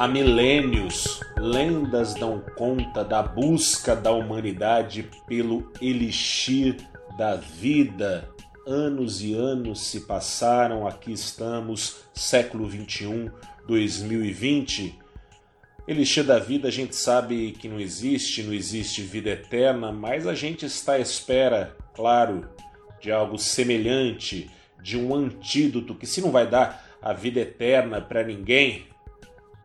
Há milênios, lendas dão conta da busca da humanidade pelo elixir da vida. Anos e anos se passaram, aqui estamos, século XXI, 2020. Elixir da vida a gente sabe que não existe vida eterna, mas a gente está à espera, claro, de algo semelhante, de um antídoto que, se não vai dar a vida eterna para ninguém,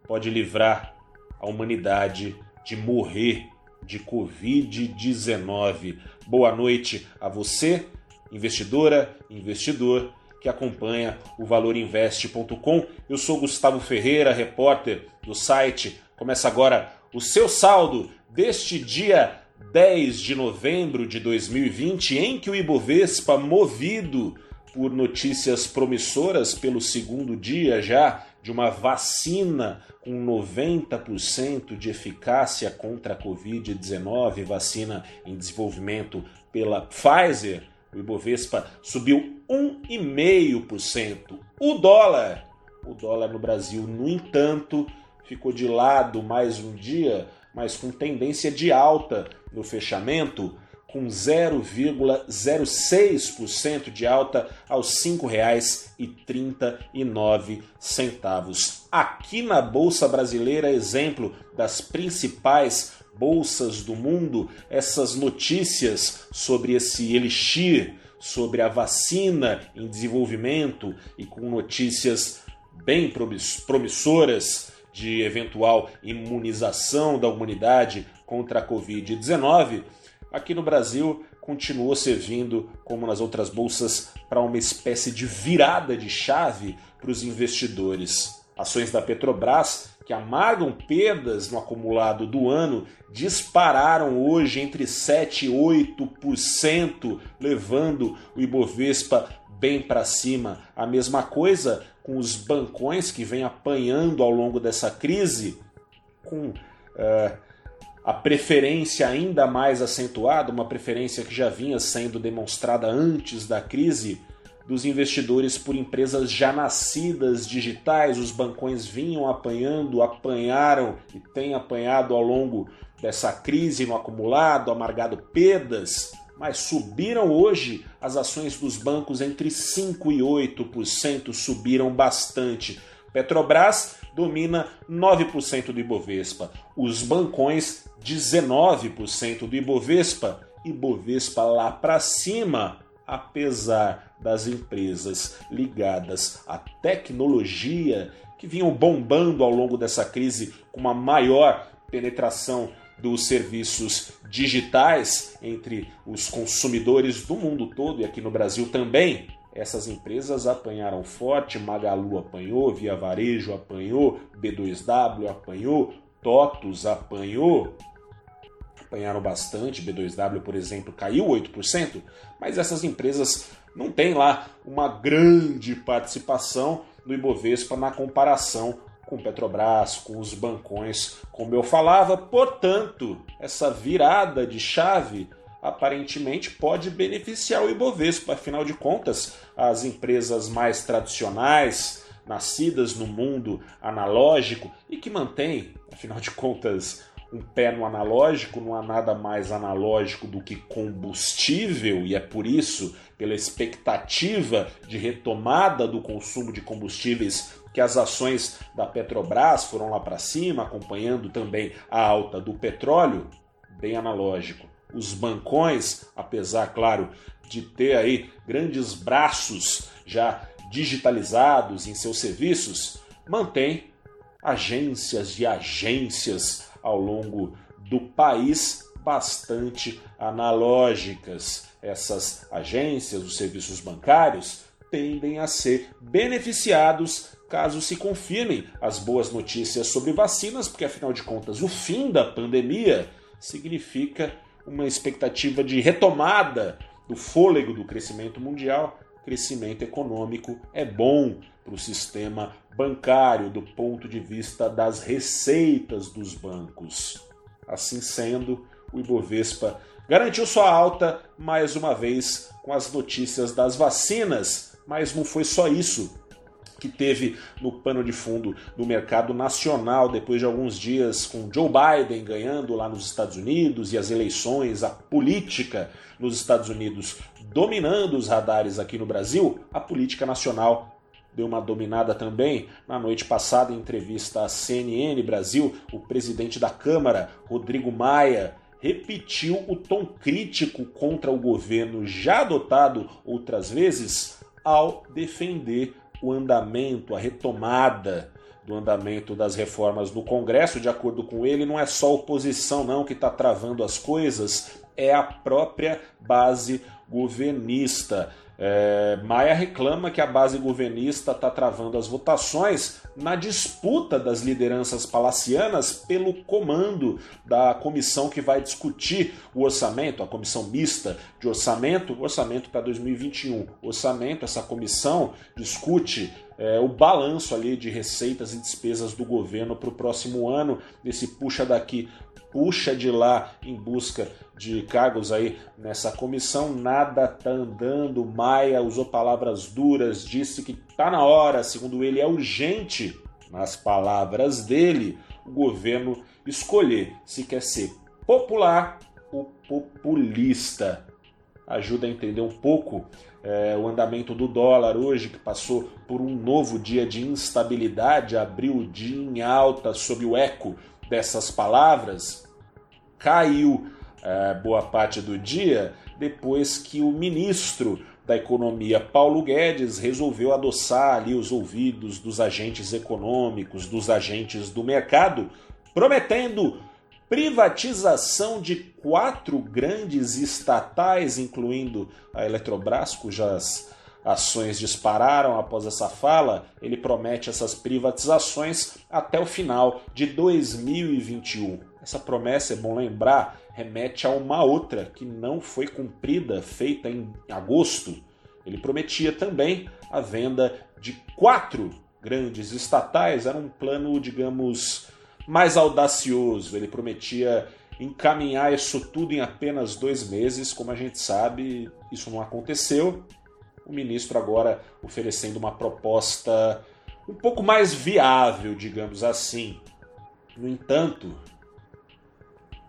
pode livrar a humanidade de morrer de Covid-19. Boa noite a você, investidora, investidor, que acompanha o ValorInvest.com. Eu sou Gustavo Ferreira, repórter do site. Começa agora o seu saldo deste dia 10 de novembro de 2020, em que o Ibovespa, movido por notícias promissoras pelo segundo dia já de uma vacina com 90% de eficácia contra a Covid-19, vacina em desenvolvimento pela Pfizer, o Ibovespa subiu 1,5%. O dólar no Brasil, no entanto, ficou de lado mais um dia, mas com tendência de alta no fechamento, com 0,06% de alta aos R$ 5,39. Aqui na Bolsa Brasileira, exemplo das principais bolsas do mundo, essas notícias sobre esse elixir, sobre a vacina em desenvolvimento e com notícias bem promissoras de eventual imunização da humanidade contra a Covid-19, aqui no Brasil continuou servindo, como nas outras bolsas, para uma espécie de virada de chave para os investidores. Ações da Petrobras, que amargam perdas no acumulado do ano, dispararam hoje entre 7% e 8%, levando o Ibovespa bem para cima. A mesma coisa com os bancões, que vem apanhando ao longo dessa crise, com a preferência ainda mais acentuada, uma preferência que já vinha sendo demonstrada antes da crise, dos investidores por empresas já nascidas digitais. Os bancões vinham apanharam e têm apanhado ao longo dessa crise no acumulado, amargado perdas, mas subiram hoje as ações dos bancos entre 5% e 8%, subiram bastante. Petrobras domina 9% do Ibovespa, os bancões 19% do Ibovespa. Ibovespa lá para cima, apesar das empresas ligadas à tecnologia que vinham bombando ao longo dessa crise com uma maior penetração dos serviços digitais entre os consumidores do mundo todo e aqui no Brasil também. Essas empresas apanharam forte, Magalu apanhou, Via Varejo apanhou, B2W apanhou, Totvs apanhou. Apanharam bastante, B2W, por exemplo, caiu 8%, mas essas empresas não têm lá uma grande participação no Ibovespa na comparação com Petrobras, com os bancões, como eu falava. Portanto, essa virada de chave aparentemente pode beneficiar o Ibovespa. Afinal de contas, as empresas mais tradicionais, nascidas no mundo analógico e que mantêm, afinal de contas, um pé no analógico, não há nada mais analógico do que combustível, e é por isso, pela expectativa de retomada do consumo de combustíveis, que as ações da Petrobras foram lá para cima, acompanhando também a alta do petróleo, bem analógico. Os bancões, apesar, claro, de ter aí grandes braços já digitalizados em seus serviços, mantêm agências e agências ao longo do país bastante analógicas. Essas agências, os serviços bancários, tendem a ser beneficiados caso se confirmem as boas notícias sobre vacinas, porque afinal de contas o fim da pandemia significa uma expectativa de retomada do fôlego do crescimento mundial. Crescimento econômico é bom para o sistema bancário do ponto de vista das receitas dos bancos. Assim sendo, o Ibovespa garantiu sua alta mais uma vez com as notícias das vacinas, mas não foi só isso. que teve no pano de fundo do mercado nacional depois de alguns dias com Joe Biden ganhando lá nos Estados Unidos e as eleições, a política nos Estados Unidos dominando os radares aqui no Brasil, a política nacional deu uma dominada também. Na noite passada, em entrevista à CNN Brasil, o presidente da Câmara, Rodrigo Maia, repetiu o tom crítico contra o governo já adotado outras vezes ao defender o andamento, a retomada do andamento das reformas do Congresso. De acordo com ele, não é só a oposição não que está travando as coisas, é a própria base governista. Maia reclama que a base governista está travando as votações na disputa das lideranças palacianas pelo comando da comissão que vai discutir o orçamento, a comissão mista de orçamento, orçamento para 2021. Orçamento, essa comissão discute o balanço ali de receitas e despesas do governo para o próximo ano, nesse puxa daqui, puxa de lá em busca de cargos aí nessa comissão. Nada tá andando. Maia usou palavras duras, disse que tá na hora, segundo ele, é urgente, nas palavras dele, o governo escolher se quer ser popular ou populista. Ajuda a entender um pouco o andamento do dólar hoje, que passou por um novo dia de instabilidade, abriu o dia em alta sob o eco dessas palavras, caiu boa parte do dia depois que o ministro da Economia, Paulo Guedes, resolveu adoçar ali os ouvidos dos agentes econômicos, dos agentes do mercado, prometendo privatização de 4 grandes estatais, incluindo a Eletrobras, cujas ações dispararam após essa fala. Ele promete essas privatizações até o final de 2021. Essa promessa, é bom lembrar, remete a uma outra que não foi cumprida, feita em agosto. Ele prometia também a venda de 4 grandes estatais. Era um plano, digamos, mais audacioso. Ele prometia encaminhar isso tudo em apenas 2 meses. Como a gente sabe, isso não aconteceu. O ministro agora oferecendo uma proposta um pouco mais viável, digamos assim. No entanto,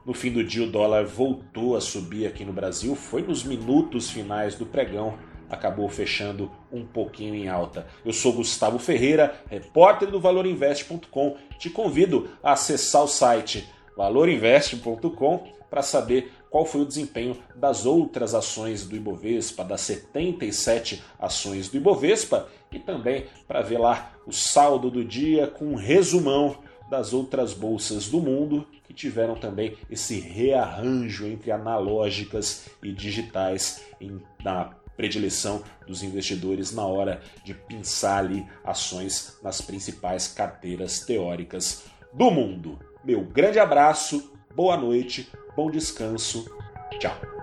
no fim do dia o dólar voltou a subir aqui no Brasil, foi nos minutos finais do pregão, acabou fechando um pouquinho em alta. Eu sou Gustavo Ferreira, repórter do ValorInvest.com, te convido a acessar o site ValorInvest.com para saber qual foi o desempenho das outras ações do Ibovespa, das 77 ações do Ibovespa, e também para ver lá o saldo do dia com um resumão das outras bolsas do mundo que tiveram também esse rearranjo entre analógicas e digitais na predileção dos investidores na hora de pinçar ali ações nas principais carteiras teóricas do mundo. Meu grande abraço, boa noite, bom descanso, tchau!